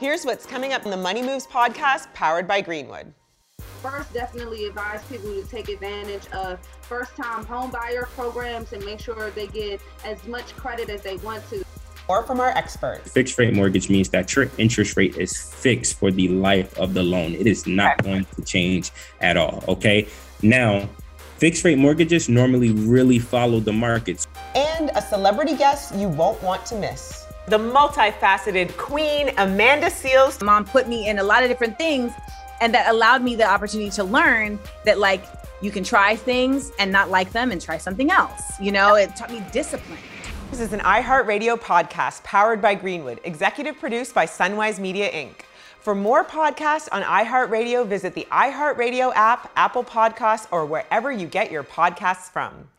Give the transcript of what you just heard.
Here's what's coming up in the Money Moves podcast, powered by Greenwood. First, definitely advise people to take advantage of first-time home buyer programs and make sure they get as much credit as they want to. Or from our experts. Fixed rate mortgage means that your interest rate is fixed for the life of the loan. It is not going to change at all, okay? Now, fixed rate mortgages normally really follow the markets. And a celebrity guest you won't want to miss. The multifaceted queen, Amanda Seales. Mom put me in a lot of different things, and that allowed me the opportunity to learn that, like, you can try things and not like them and try something else. You know, it taught me discipline. This is an iHeartRadio podcast powered by Greenwood, executive produced by Sunwise Media Inc. For more podcasts on iHeartRadio, visit the iHeartRadio app, Apple Podcasts, or wherever you get your podcasts from.